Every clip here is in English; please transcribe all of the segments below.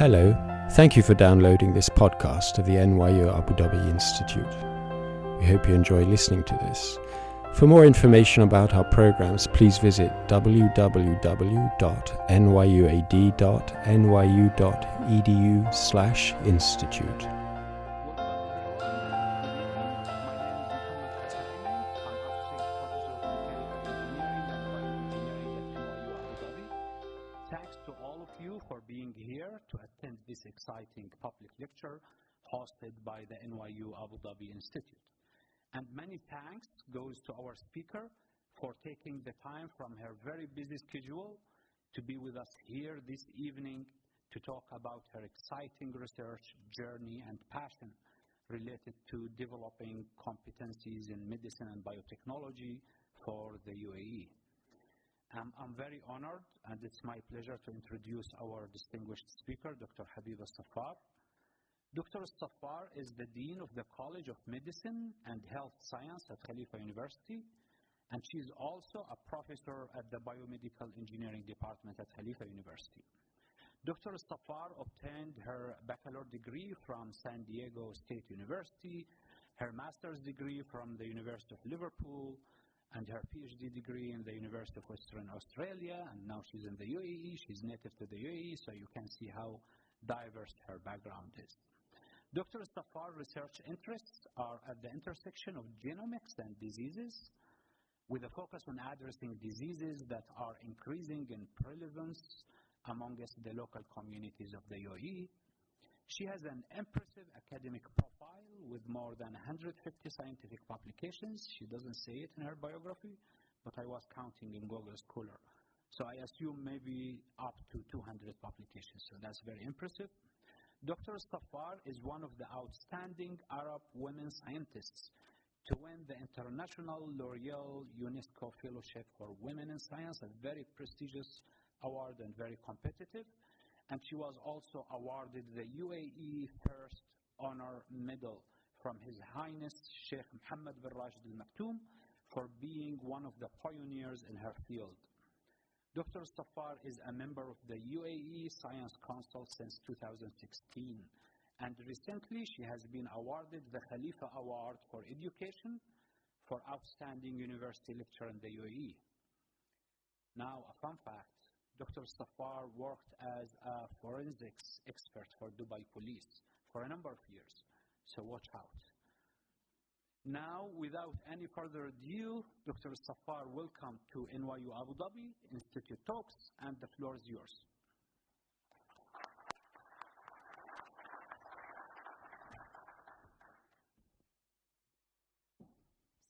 Hello, thank you for downloading this podcast of the NYU Abu Dhabi Institute. We hope you enjoy listening to this. For more information about our programs, please visit www.nyuad.nyu.edu/institute. Thanks to all of you for being here to attend this exciting public lecture hosted by the NYU Abu Dhabi Institute. And many thanks goes to our speaker for taking the time from her very busy schedule to be with us here this evening to talk about her exciting research journey and passion related to developing competencies in medicine and biotechnology for the UAE. I'm very honored, and it's my pleasure to introduce our distinguished speaker, Dr. Habiba Al Safar. Dr. Safar is the Dean of the College of Medicine and Health Science at Khalifa University, and she's also a professor at the Biomedical Engineering Department at Khalifa University. Dr. Safar obtained her baccalaureate degree from San Diego State University, her master's degree from the University of Liverpool, and her PhD degree in the University of Western Australia, and now she's in the UAE. She's native to the UAE, so you can see how diverse her background is. Dr. Safar's research interests are at the intersection of genomics and diseases, with a focus on addressing diseases that are increasing in prevalence amongst the local communities of the UAE. She has an impressive academic profile with more than 150 scientific publications. She doesn't say it in her biography, but I was counting in Google Scholar. So I assume maybe up to 200 publications, so that's very impressive. Dr. Safar is one of the outstanding Arab women scientists to win the International L'Oreal UNESCO Fellowship for Women in Science, a very prestigious award and very competitive. And she was also awarded the UAE First Honor Medal from His Highness Sheikh Mohammed bin Rashid Al Maktoum for being one of the pioneers in her field. Dr. Safar is a member of the UAE Science Council since 2016, and recently she has been awarded the Khalifa Award for Education for Outstanding University Lecturer in the UAE. Now, a fun fact, Dr. Safar worked as a forensics expert for Dubai Police for a number of years, so watch out. Now, without any further ado, Dr. Safar, welcome to NYU Abu Dhabi Institute Talks, and the floor is yours.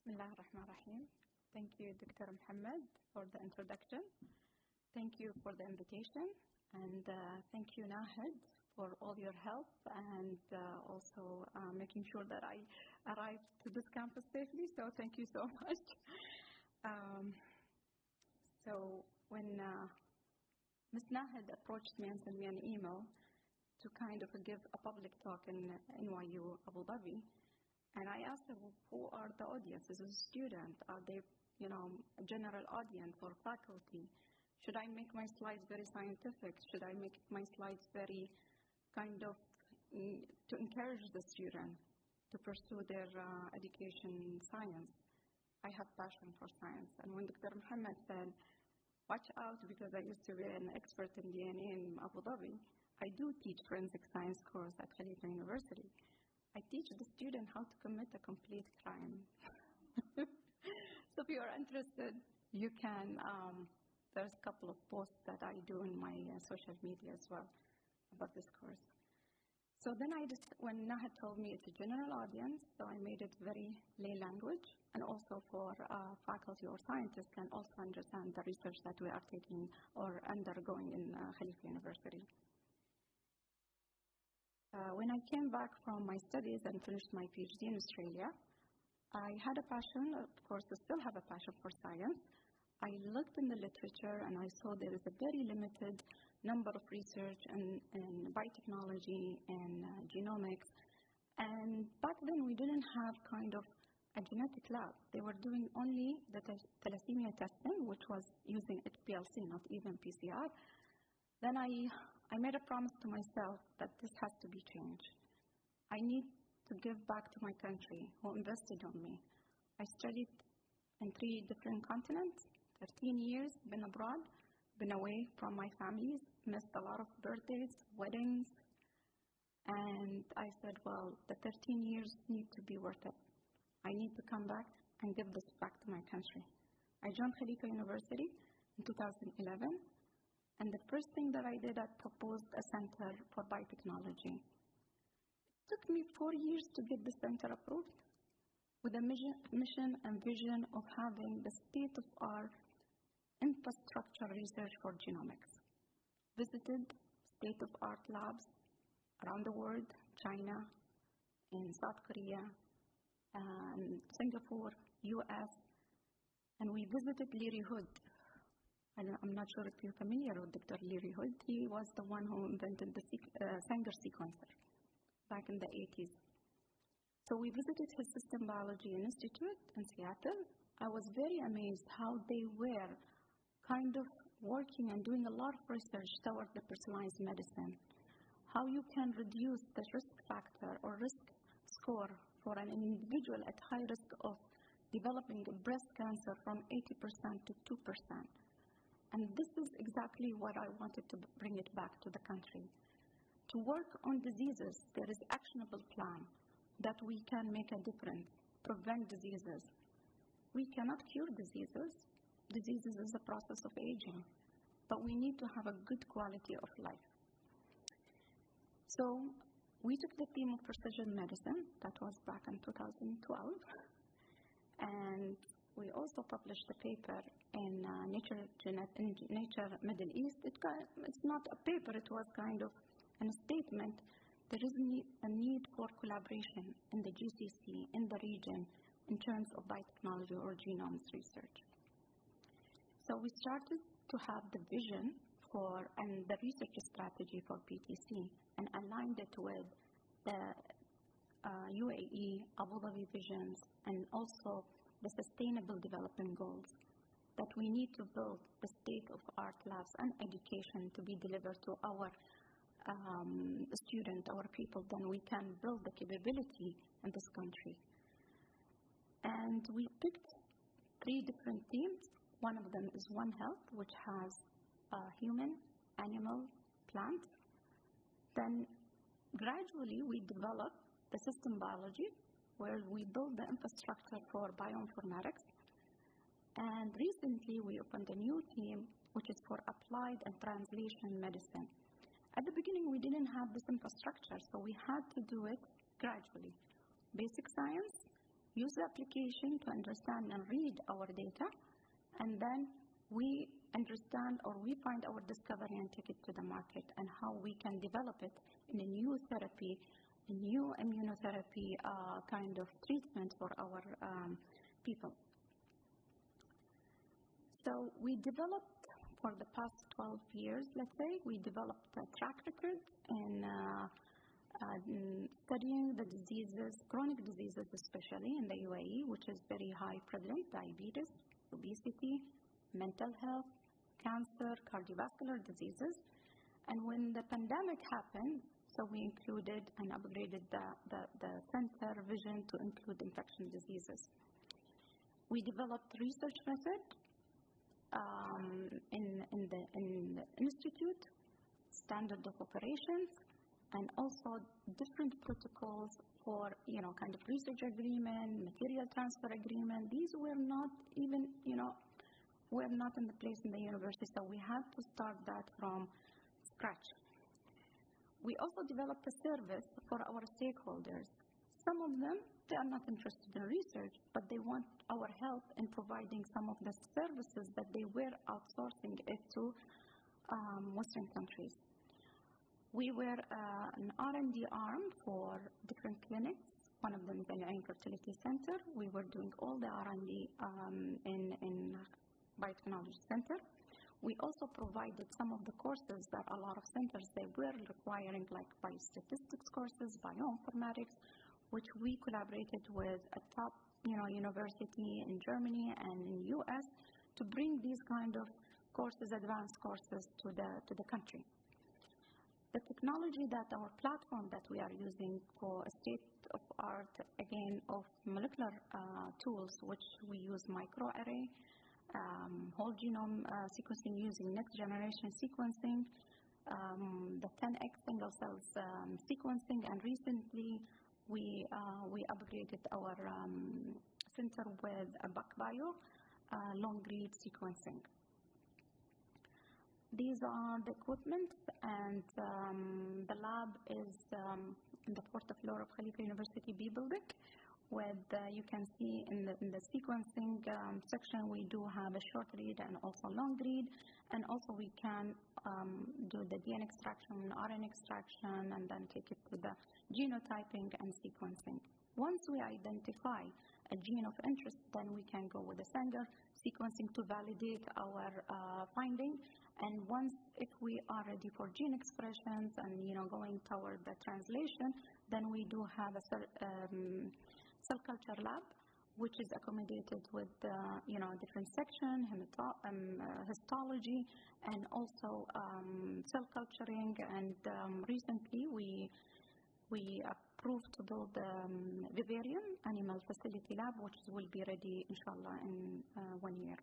Bismillah ar-Rahman ar-Rahim. Thank you, Dr. Mohammed, for the introduction. Thank you for the invitation, and thank you, Nahid, for all your help and also making sure that I arrived to this campus safely, so thank you so much. So when Ms. Nahid approached me and sent me an email to kind of give a public talk in NYU Abu Dhabi, and I asked her, who are the audience? Is it a student? Are they, a general audience or faculty? Should I make my slides very scientific? Should I make my slides very kind of to encourage the student to pursue their education in science? I have passion for science. And when Dr. Mohammed said, watch out because I used to be an expert in DNA in Abu Dhabi, I do teach forensic science course at Khalifa University. I teach the student how to commit a complete crime. So if you are interested, you can, there's a couple of posts that I do in my social media as well about this course. So then when Nahid told me it's a general audience, so I made it very lay language, and also for faculty or scientists can also understand the research that we are taking or undergoing in Khalifa University. When I came back from my studies and finished my PhD in Australia, I had a passion, of course I still have a passion for science. I looked in the literature and I saw there is a very limited number of research in biotechnology and genomics. And back then we didn't have kind of a genetic lab. They were doing only the thalassemia testing, which was using HPLC, not even PCR. Then I I made a promise to myself that this has to be changed. I need to give back to my country, who invested on me. I studied in 3 different continents, 13 years, been abroad, been away from my families, missed a lot of birthdays, weddings, and I said, well, the 13 years need to be worth it. I need to come back and give this back to my country. I joined Khalifa University in 2011, and the first thing that I did, I proposed a center for biotechnology. It took me 4 years to get the center approved, with a mission and vision of having the state-of-the-art infrastructure research for genomics. Visited state-of-the-art labs around the world, China, in South Korea, and Singapore, US, and we visited Leroy Hood. I'm not sure if you're familiar with Dr. Leroy Hood. He was the one who invented the Sanger sequencer back in the 80s. So we visited his Systems Biology Institute in Seattle. I was very amazed how they were kind of working and doing a lot of research toward the personalized medicine, how you can reduce the risk factor or risk score for an individual at high risk of developing breast cancer from 80% to 2%. And this is exactly what I wanted to bring it back to the country. To work on diseases, there is actionable plan that we can make a difference, prevent diseases. We cannot cure diseases. Diseases is a process of aging, but we need to have a good quality of life. So we took the theme of precision medicine, that was back in 2012, and we also published a paper in Nature Middle East. It's not a paper, it was kind of a statement. There is a need for collaboration in the GCC, in the region, in terms of biotechnology or genomes research. So we started to have the vision for and the research strategy for PTC, and aligned it with the UAE, Abu Dhabi visions, and also the Sustainable Development Goals, that we need to build the state-of-the-art labs and education to be delivered to our students, our people, then we can build the capability in this country. And we picked 3 different themes. One of them is One Health, which has human, animal, plant. Then gradually we develop the system biology, where we build the infrastructure for bioinformatics. And recently we opened a new team, which is for applied and translation medicine. At the beginning, we didn't have this infrastructure, so we had to do it gradually. Basic science, use the application to understand and read our data, and then we understand or we find our discovery and take it to the market, and how we can develop it in a new therapy, a new immunotherapy kind of treatment for our people. So we developed, for the past 12 years, let's say, we developed a track record in studying the diseases, chronic diseases especially in the UAE, which is very high prevalent, diabetes, obesity, mental health, cancer, cardiovascular diseases. And when the pandemic happened, so we included and upgraded the center vision to include infection diseases. We developed research methods in the institute, standard of operations, and also different protocols for, you know, kind of research agreement, material transfer agreement. These were not even, you know, were not in the place in the university, so we had to start that from scratch. We also developed a service for our stakeholders. Some of them, they are not interested in research, but they want our help in providing some of the services that they were outsourcing it to Western countries. We were an R&D arm for different clinics. One of them is the Fertility Center. We were doing all the R&D in Biotechnology Center. We also provided some of the courses that a lot of centers, they were requiring, like biostatistics courses, bioinformatics, which we collaborated with a top, you know, university in Germany and in US to bring these kind of courses, advanced courses to the country. The technology that our platform that we are using for state-of-art, again, of molecular tools, which we use microarray, whole genome sequencing using next-generation sequencing, the 10x single cells sequencing, and recently we upgraded our center with a BacBio long-read sequencing. These are the equipment, and the lab is in the 4th floor of Khalifa University B building, where you can see in the sequencing section we do have a short read and also long read, and also we can do the DNA extraction, RNA extraction, and then take it to the genotyping and sequencing. Once we identify a gene of interest, then we can go with the Sanger sequencing to validate our finding. And once, if we are ready for gene expressions and going toward the translation, then we do have a cell culture lab, which is accommodated with different section, histology, and also cell culturing. And recently we approved to build the vivarium animal facility lab, which will be ready, inshallah, in 1 year.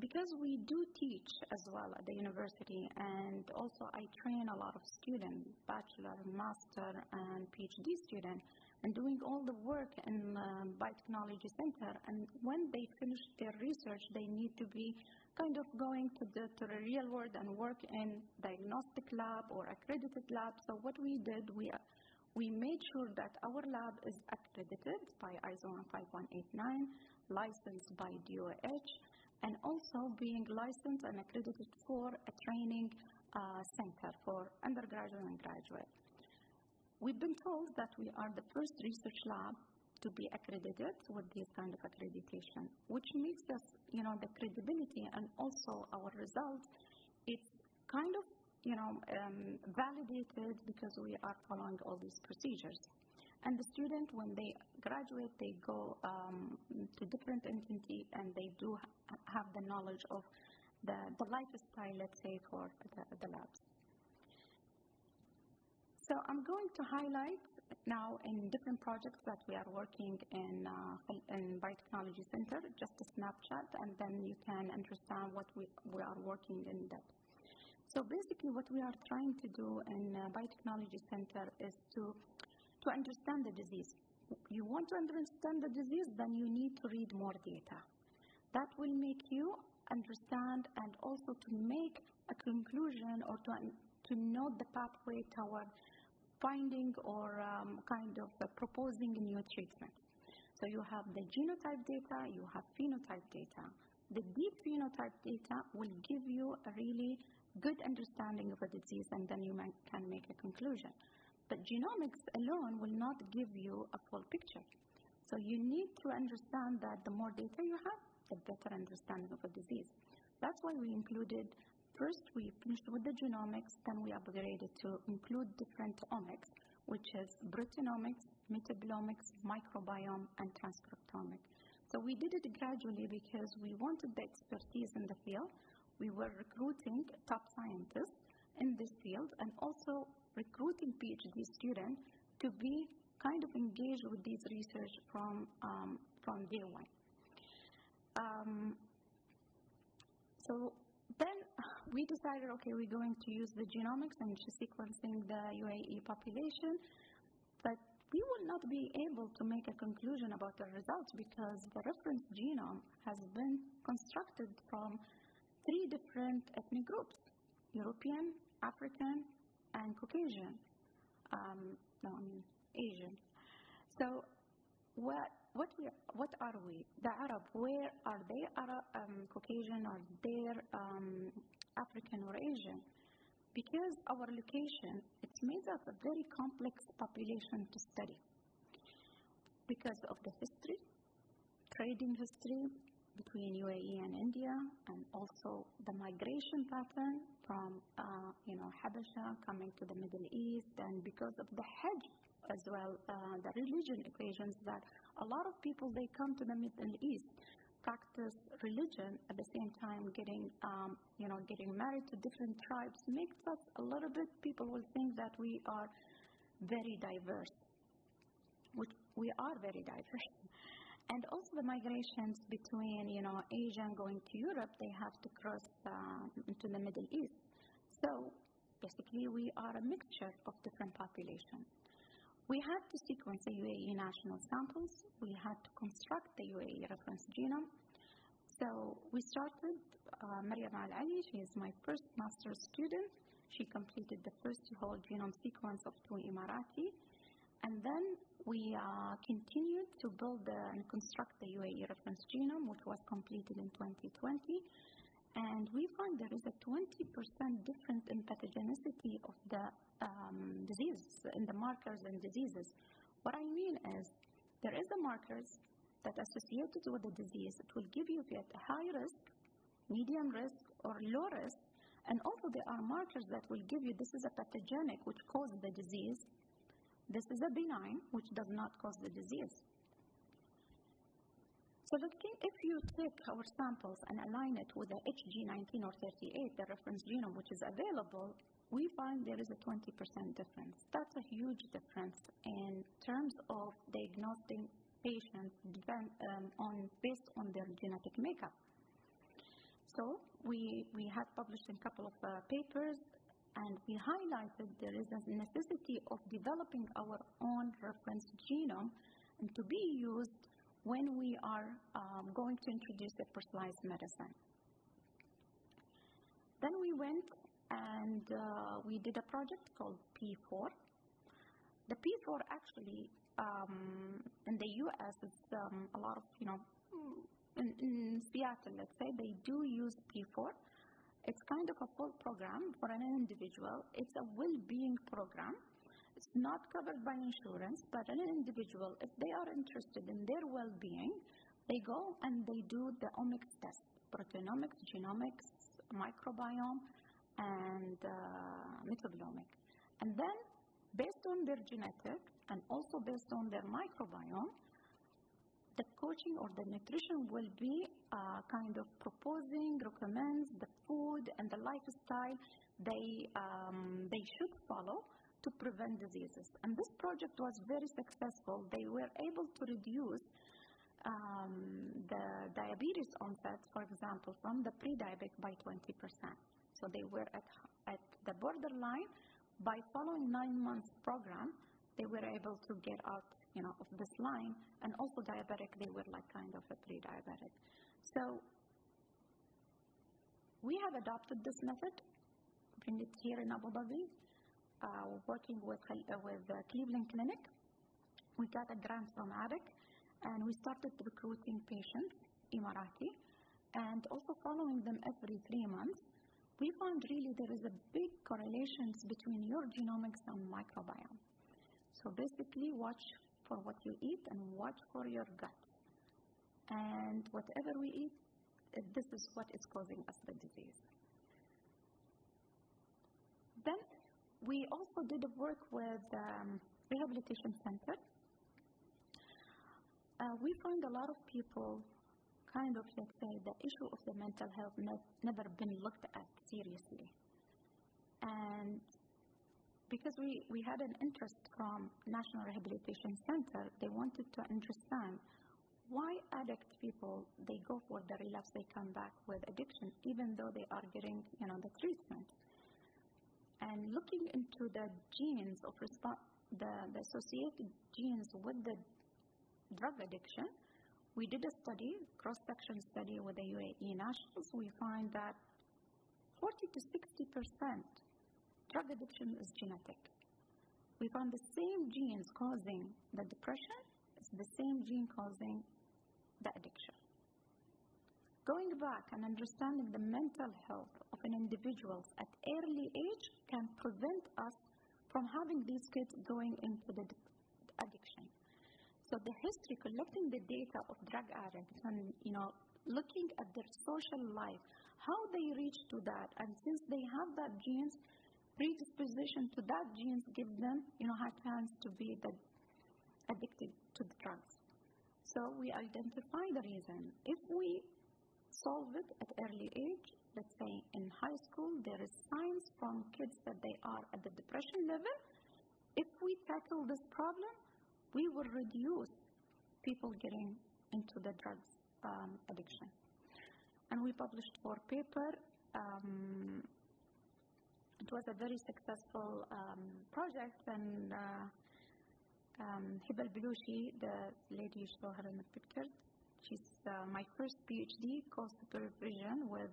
Because we do teach as well at the university, and also I train a lot of students, bachelor, master, and PhD students, and doing all the work in biotechnology center. And when they finish their research, they need to be kind of going to the real world and work in diagnostic lab or accredited lab. So what we did, we made sure that our lab is accredited by ISO 15189, licensed by DOH, and also being licensed and accredited for a training center for undergraduate and graduate. We've been told that we are the first research lab to be accredited with this kind of accreditation, which makes us, the credibility and also our results, it's kind of, validated because we are following all these procedures. And the student, when they graduate, they go to different entities, and they do have the knowledge of the lifestyle, let's say, for the labs. So I'm going to highlight now in different projects that we are working in Biotechnology Center, just a snapshot, and then you can understand what we are working in depth. So basically what we are trying to do in Biotechnology Center is to understand the disease. You want to understand the disease, then you need to read more data. That will make you understand and also to make a conclusion or to know the pathway toward finding or kind of proposing new treatment. So you have the genotype data, you have phenotype data. The deep phenotype data will give you a really good understanding of a disease, and then you can make a conclusion. But genomics alone will not give you a full picture. So you need to understand that the more data you have, the better understanding of a disease. That's why we included, first we finished with the genomics, then we upgraded to include different omics, which is proteomics, metabolomics, microbiome, and transcriptomics. So we did it gradually because we wanted the expertise in the field. We were recruiting top scientists in this field and also recruiting PhD students to be kind of engaged with this research from day one. So then we decided, okay, we're going to use the genomics and sequencing the UAE population, but we will not be able to make a conclusion about the results because the reference genome has been constructed from 3 different ethnic groups: European, African, and Caucasian, Asian. So what are we? The Arab, where are they Arab, Caucasian, or they're African or Asian? Because our location, it's made up of a very complex population to study because of the history, trading history between UAE and India, and also the migration pattern from, Habasha coming to the Middle East, and because of the Hajj as well, the religion equations that a lot of people, they come to the Middle East. practice religion at the same time getting married to different tribes makes us a little bit, people will think that we are very diverse, which we are very diverse. And also the migrations between, Asia and going to Europe, they have to cross into the Middle East. So basically we are a mixture of different populations. We had to sequence the UAE national samples. We had to construct the UAE reference genome. So we started, Maryam Al Ali, she is my first master's student. She completed the first whole genome sequence of 2 Emirati. And then we continued to build and construct the UAE reference genome, which was completed in 2020. And we found there is a 20% difference in pathogenicity of the disease, in the markers and diseases. What I mean is, there is a markers that associated with the disease. It will give you if you're at a high risk, medium risk, or low risk. And also there are markers that will give you, this is a pathogenic which causes the disease. This is a benign which does not cause the disease. So if you take our samples and align it with the HG19 or 38, the reference genome which is available, we find there is a 20% difference. That's a huge difference in terms of diagnosing patients based on their genetic makeup. So we have published a couple of papers, and we highlighted there is a necessity of developing our own reference genome and to be used when we are going to introduce a personalized medicine. Then we went and we did a project called P4. The P4 actually, in the US, it's a lot of, in Seattle, let's say, they do use P4. It's kind of a full program for an individual. It's a well-being program. It's not covered by insurance, but an individual, if they are interested in their well-being, they go and they do the omics test, proteomics, genomics, microbiome, and metabolomic. And then, based on their genetic and also based on their microbiome, the coaching or the nutrition will be kind of proposing, recommends the food and the lifestyle they should follow to prevent diseases. And this project was very successful. They were able to reduce the diabetes onset, for example, from the pre-diabetic by 20%. So they were at the borderline. By following 9 months program, they were able to get out of this line. And also diabetic, they were like kind of a pre-diabetic. So we have adopted this method, bring it here in Abu Dhabi. Working with Cleveland Clinic. We got a grant from ADEC, and we started recruiting patients, Emirati, and also following them every 3 months. We found really there is a big correlation between your genomics and microbiome. So basically watch for what you eat and watch for your gut. And whatever we eat, this is what is causing us the disease. Then, we also did work with rehabilitation center. We found a lot of people, kind of, let's say, the issue of the mental health never been looked at seriously. And because we had an interest from National Rehabilitation Center, they wanted to understand why addict people, they go for the relapse, they come back with addiction, even though they are getting, the treatment. And looking into the genes of the associated genes with the drug addiction, we did a study, cross-section study with the UAE nationals. We find that 40% to 60% drug addiction is genetic. We found the same genes causing the depression, it's the same gene causing the addiction. Going back and understanding the mental health of an individual at early age can prevent us from having these kids going into the addiction. So the history, collecting the data of drug addicts and, looking at their social life, how they reach to that, and since they have that genes, predisposition to that genes give them, high chance to be addicted to drugs. So we identify the reason. If we solve it at early age, let's say in high school, there is signs from kids that they are at the depression level. If we tackle this problem, we will reduce people getting into the drugs addiction. And we published 4 papers. It was a very successful project, and Hiba Belushi, the lady you saw her in the picture, she's my first PhD co-supervision with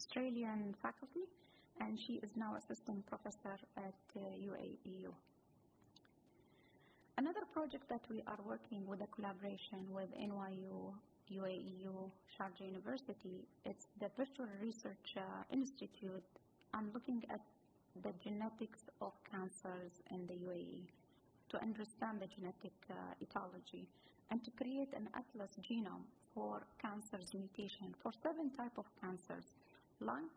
Australian faculty, and she is now assistant professor at UAEU. Another project that we are working with a collaboration with NYU, UAEU, Sharjah University, it's the Virtual Research Institute. I'm looking at the genetics of cancers in the UAE to understand the genetic etiology and to create an atlas genome for cancers mutation, for 7 types of cancers: lung,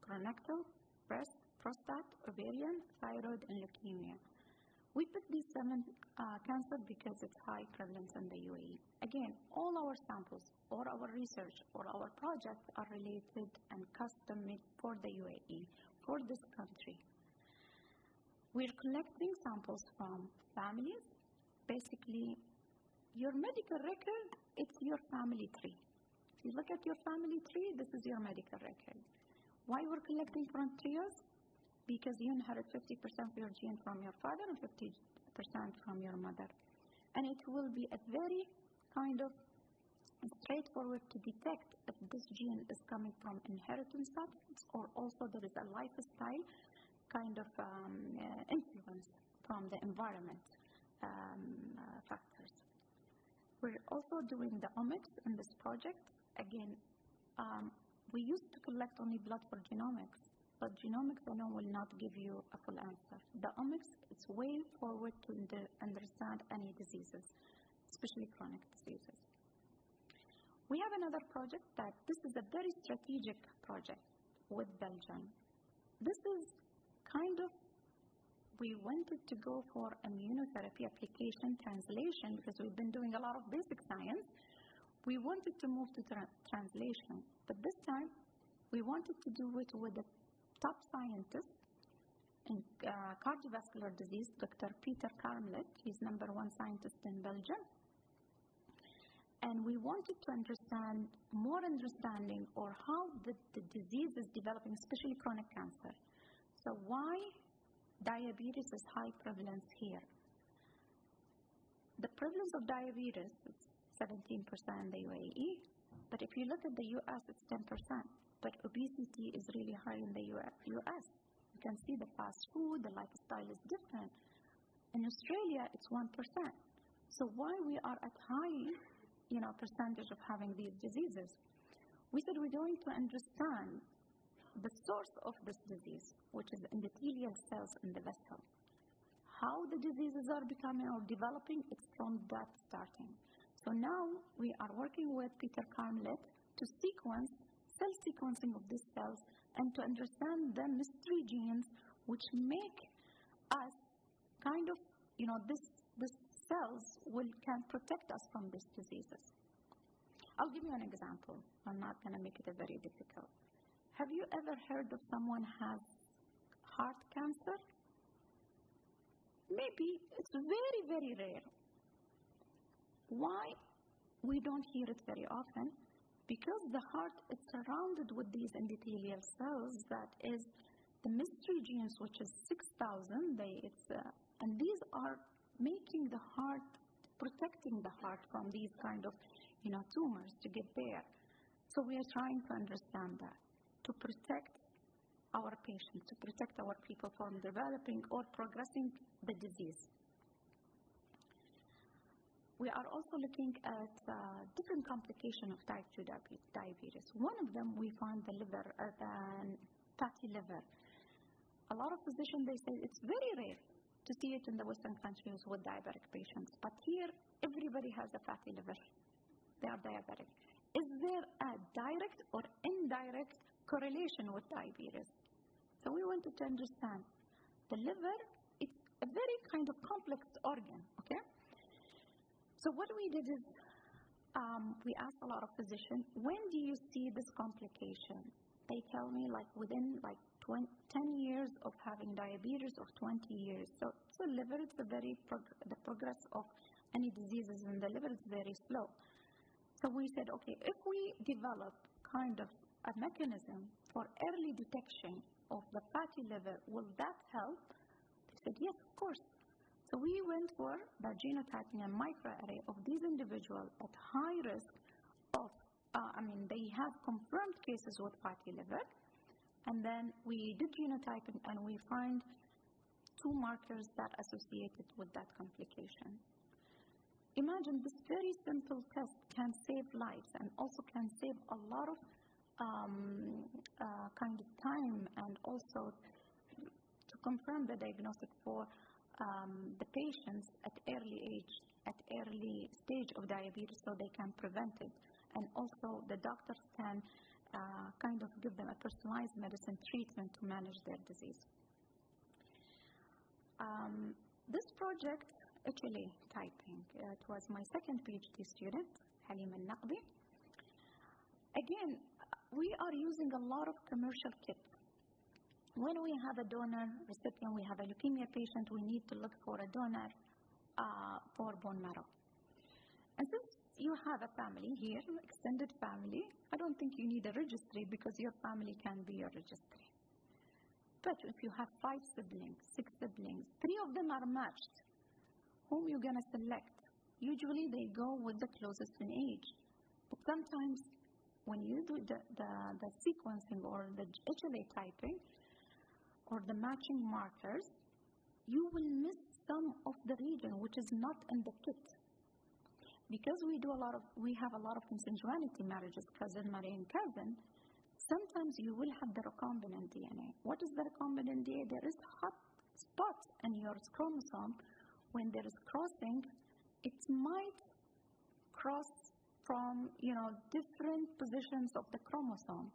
colorectal, breast, prostate, ovarian, thyroid, and leukemia. We pick these 7 cancers because it's high prevalence in the UAE. Again, all our samples or our research or our projects are related and custom-made for the UAE, for this country. We're collecting samples from families. Basically, your medical record, it's your family tree. If you look at your family tree, this is your medical record. Why we're collecting from trios? Because you inherit 50% of your gene from your father and 50% from your mother. And it will be a very kind of straightforward to detect if this gene is coming from inheritance patterns or also there is a lifestyle kind of influence from the environment factors. We're also doing the omics in this project. Again, we used to collect only blood for genomics, but genomics alone will not give you a full answer. The omics is way forward to understand any diseases, especially chronic diseases. We have another project that this is a very strategic project with Belgium. This is kind of, we wanted to go for immunotherapy application translation because we've been doing a lot of basic science. We wanted to move to translation, but this time we wanted to do it with a top scientist in cardiovascular disease, Dr. Peter Carmeliet. He's #1 scientist in Belgium. And we wanted to understand more understanding or how the disease is developing, especially chronic cancer. So why diabetes is high prevalence here? The prevalence of diabetes is 17% in the UAE, but if you look at the US, it's 10%. But obesity is really high in the US. You can see the fast food, the lifestyle is different. In Australia, it's 1%. So why we are at high, percentage of having these diseases? We said we're going to understand the source of this disease, which is endothelial cells in the vessel. How the diseases are becoming or developing, it's from that starting. So now we are working with Peter Carmeliet to sequence, cell sequencing of these cells and to understand the mystery genes which make us kind of, these cells can protect us from these diseases. I'll give you an example. I'm not going to make it very difficult. Have you ever heard of someone has heart cancer? Maybe it's very, very rare. Why we don't hear it very often? Because the heart is surrounded with these endothelial cells. That is the mystery genes, which is 6,000. And these are making the heart, protecting the heart from these kind of, tumors to get there. So we are trying to understand that, to protect our patients, to protect our people from developing or progressing the disease. We are also looking at different complications of type 2 diabetes. One of them, we found the liver, the fatty liver. A lot of physicians, they say it's very rare to see it in the Western countries with diabetic patients, but here everybody has a fatty liver. They are diabetic. Is there a direct or indirect correlation with diabetes? So we wanted to understand the liver. It's a very kind of complex organ, okay? So what we did is we asked a lot of physicians, when do you see this complication? They tell me like within like 10 years of having diabetes or 20 years. So liver, it's the progress of any diseases in the liver is very slow. So we said, okay, if we develop kind of a mechanism for early detection of the fatty liver, will that help? They said, yes, of course. So we went for the genotyping and microarray of these individuals at high risk of, they have confirmed cases with fatty liver. And then we did genotyping and we find two markers that associated with that complication. Imagine this very simple test can save lives and also can save a lot of kind of time and also to confirm the diagnosis for the patients at early age, at early stage of diabetes, so they can prevent it. And also the doctors can kind of give them a personalized medicine treatment to manage their disease. This project, HLA typing, it was my second PhD student, Halim Al-Naqbi. Again, we are using a lot of commercial kits. When we have a donor recipient, we have a leukemia patient, we need to look for a donor for bone marrow. And since you have a family here, extended family, I don't think you need a registry because your family can be your registry. But if you have 5 siblings, 6 siblings, 3 of them are matched, whom you're going to select? Usually they go with the closest in age. But sometimes when you do the sequencing or the HLA typing or the matching markers, you will miss some of the region which is not in the kit. Because we have a lot of consanguinity marriages, cousin marrying cousin, sometimes you will have the recombinant DNA. What is the recombinant DNA? There is hot spots in your chromosome. When there is crossing, it might cross from, different positions of the chromosome.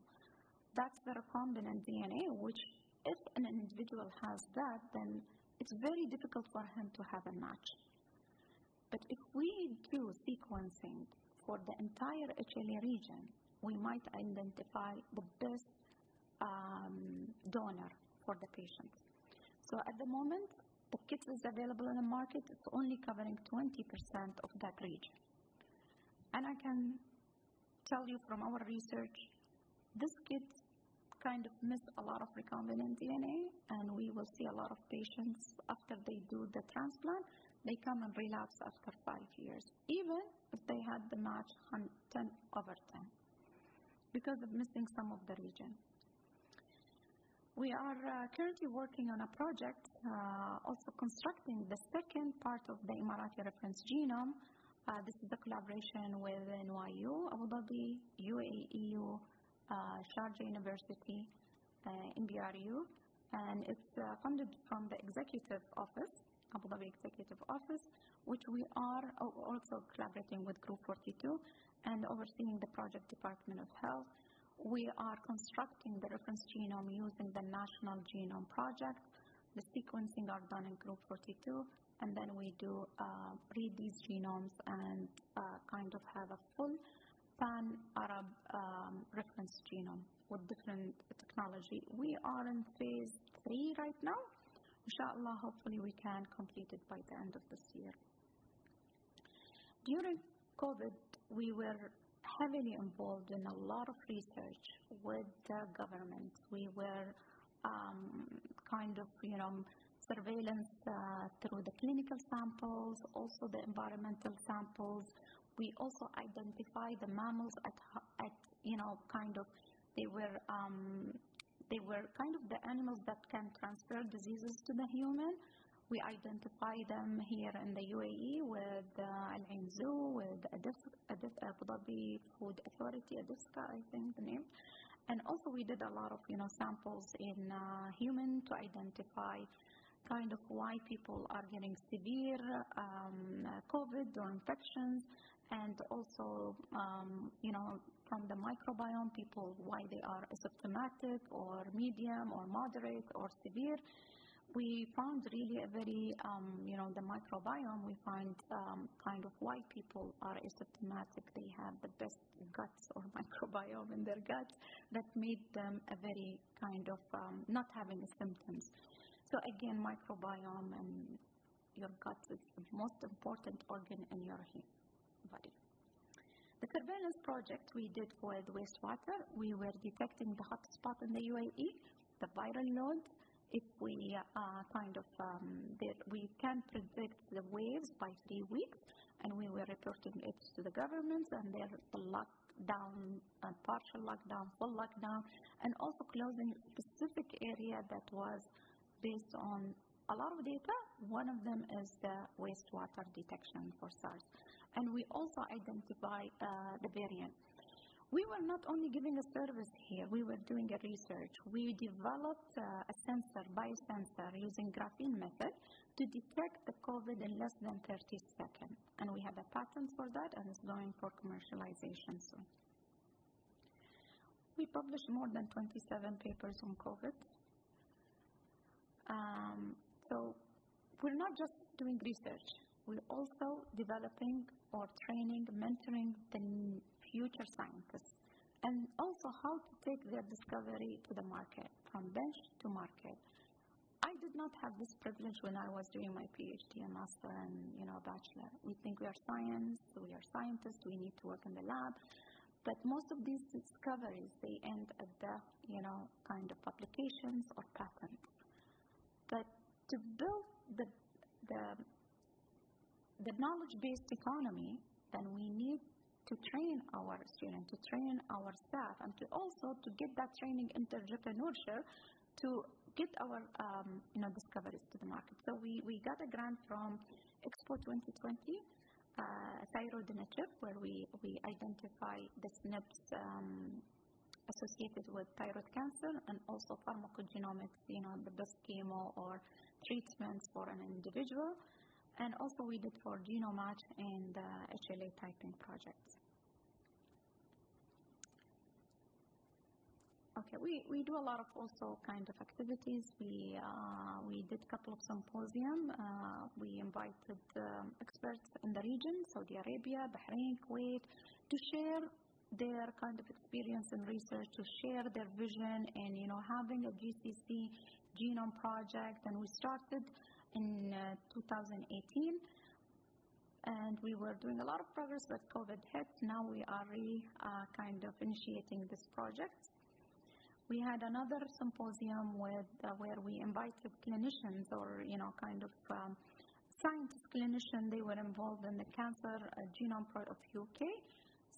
That's the recombinant DNA, which if an individual has that, then it's very difficult for him to have a match. But if we do sequencing for the entire HLA region, we might identify the best donor for the patient. So at the moment, the kit is available in the market. It's only covering 20% of that region. And I can tell you from our research, this kit kind of missed a lot of recombinant DNA, and we will see a lot of patients after they do the transplant, they come and relapse after 5 years, even if they had the match 10 over 10, because of missing some of the region. We are currently working on a project, also constructing the second part of the Emirati reference genome. This is a collaboration with NYU Abu Dhabi, UAEU, Sharjah University, NBRU, and it's funded from the Executive Office, Abu Dhabi Executive Office, which we are also collaborating with Group 42 and overseeing the project Department of Health. We are constructing the reference genome using the National Genome Project. The sequencing are done in Group 42, and then we do read these genomes and kind of have a full pan-Arab reference genome with different technology. We are in phase 3 right now. Inshallah, hopefully we can complete it by the end of this year. During COVID, we were heavily involved in a lot of research with the government. We were surveillance through the clinical samples, also the environmental samples. We also identified the mammals they were kind of the animals that can transfer diseases to the human. We identify them here in the UAE with Al Ain Zoo, with ADEC, Abu Dhabi Food Authority, ADEC, I think the name. And also we did a lot of samples in human to identify kind of why people are getting severe COVID or infections, and also from the microbiome people why they are asymptomatic or medium or moderate or severe. we found really a very, you know, the microbiome, we find kind of why people are asymptomatic. They have the best guts or microbiome in their gut that made them a very kind of not having symptoms. So again, microbiome and your gut is the most important organ in your body. The surveillance project we did with wastewater, we were detecting the hotspot in the UAE, the viral load. If we we can predict the waves by 3 weeks, and we were reporting it to the governments, and their lockdown, partial lockdown, full lockdown, and also closing a specific area that was based on a lot of data. One of them is the wastewater detection for SARS. And we also identify the variant. We were not only giving a service here, we were doing a research. We developed a sensor, biosensor, using graphene method to detect the COVID in less than 30 seconds. And we have a patent for that, and it's going for commercialization soon. We published more than 27 papers on COVID. So we're not just doing research. We're also developing or training, mentoring the future scientists, and also how to take their discovery to the market, from bench to market. I did not have this privilege when I was doing my PhD and master and, you know, bachelor. We think we are science, we are scientists, we need to work in the lab. But most of these discoveries, they end at the, you know, kind of publications or patents. But to build the knowledge-based economy, then we need to train our students, to train our staff, and to also to get that training into entrepreneurship to get our you know, discoveries to the market. So we got a grant from Expo 2020, thyroid in a chip, where we identify the SNPs associated with thyroid cancer, and also pharmacogenomics, you know, the best chemo or treatments for an individual. And also we did for genome match and the HLA typing projects. Okay, we do a lot of also kind of activities. We did a couple of symposium. We invited experts in the region, Saudi Arabia, Bahrain, Kuwait, to share their kind of experience in research, to share their vision, and, you know, having a GCC genome project. And we started in 2018, and we were doing a lot of progress, but COVID hit. Now we are kind of initiating this project. We had another symposium with, where we invited clinicians, or, you know, kind of scientists, clinicians. They were involved in the cancer genome project of UK.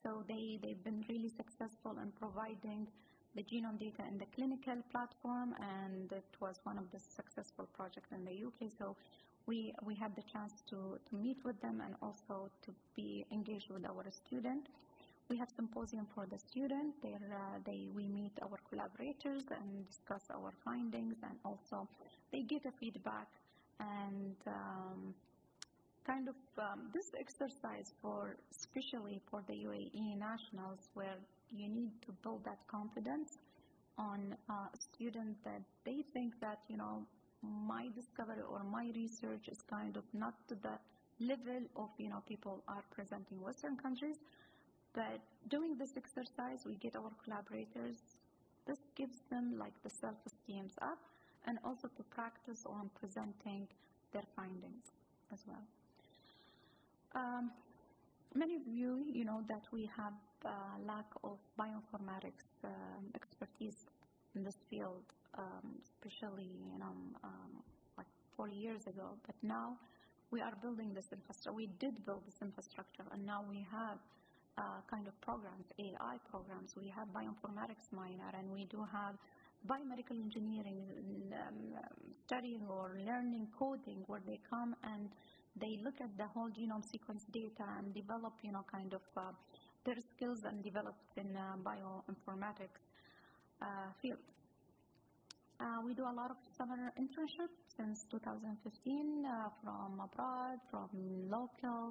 So they've been really successful in providing the genome data in the clinical platform, and it was one of the successful projects in the UK. So we had the chance to meet with them and also to be engaged with our students. We have symposium for the students. We meet our collaborators and discuss our findings, and also they get a feedback and this exercise for, especially for the UAE nationals, where you need to build that confidence on students that they think that, you know, my discovery or my research is kind of not to the level of, you know, people are presenting Western countries. But doing this exercise, we get our collaborators. This gives them like the self-esteem up, and also to practice on presenting their findings as well. Many of you, you know, that we have lack of bioinformatics expertise in this field, especially, you know, like 4 years ago. But now we are building this infrastructure. We did build this infrastructure, and now we have kind of programs, AI programs. We have bioinformatics minor, and we do have biomedical engineering studying or learning coding, where they come and they look at the whole genome sequence data and develop, you know, kind of their skills and develop in bioinformatics field. We do a lot of summer internships since 2015 from abroad, from local.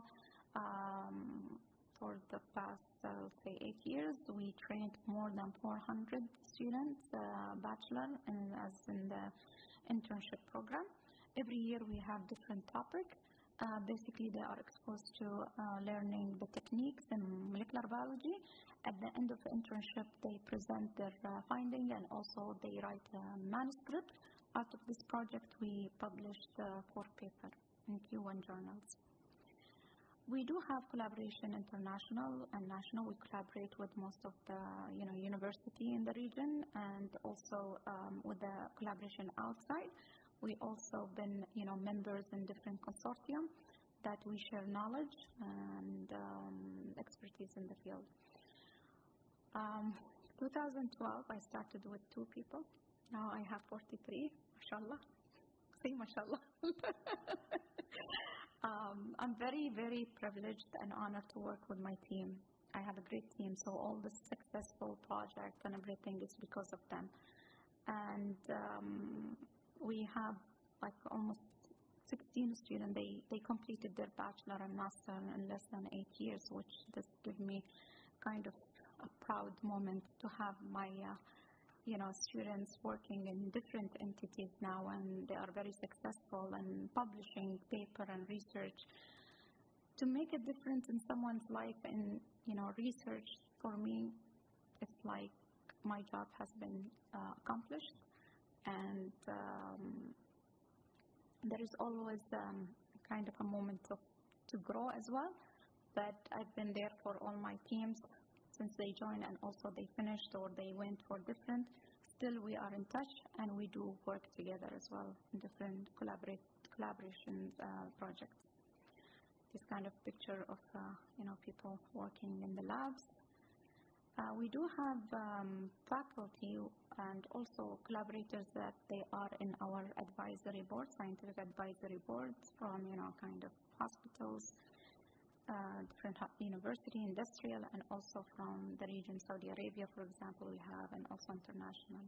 For the past, say, 8 years, we trained more than 400 students, bachelor, and as in the internship program. Every year we have different topics. Basically, they are exposed to learning the techniques in molecular biology. At the end of the internship, they present their findings, and also they write a manuscript. Out of this project, we published 4 papers in Q1 journals. We do have collaboration international and national. We collaborate with most of the university in the region, and also with the collaboration outside. We also been members in different consortium that we share knowledge and expertise in the field. 2012, I started with 2 people. Now I have 43, mashallah. Say mashallah. I'm very, very privileged and honored to work with my team. I have a great team, so all the successful projects and everything is because of them. And we have like almost 16 students. They completed their bachelor and master in less than 8 years, which just gives me kind of a proud moment to have my students working in different entities now, and they are very successful and publishing paper and research to make a difference in someone's life. And research for me, it's like my job has been accomplished, and there is always kind of a moment to grow as well. But I've been there for all my teams since they joined, and also they finished or they went for different. Still, we are in touch, and we do work together as well in different collaboration projects. This kind of picture of people working in the labs. We do have faculty and also collaborators that they are in our advisory board, scientific advisory boards from kind of hospitals, different university, industrial, and also from the region, Saudi Arabia, for example, we have, and also international.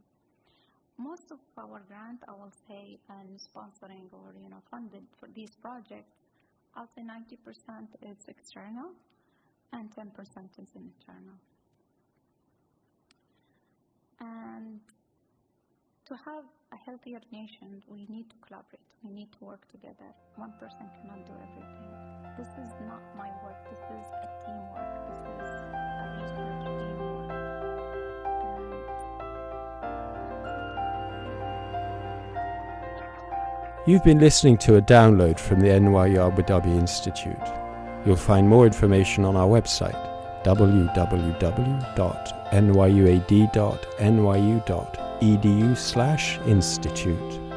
Most of our grant, I will say, and sponsoring or funded for these projects, I'll say 90% is external and 10% is internal. And to have a healthier nation, we need to collaborate. We need to work together. One person cannot do everything. This is not my work. This is a teamwork. This is a research teamwork. You've been listening to a download from the NYU Abu Dhabi Institute. You'll find more information on our website, www.nyuad.nyu.edu/institute.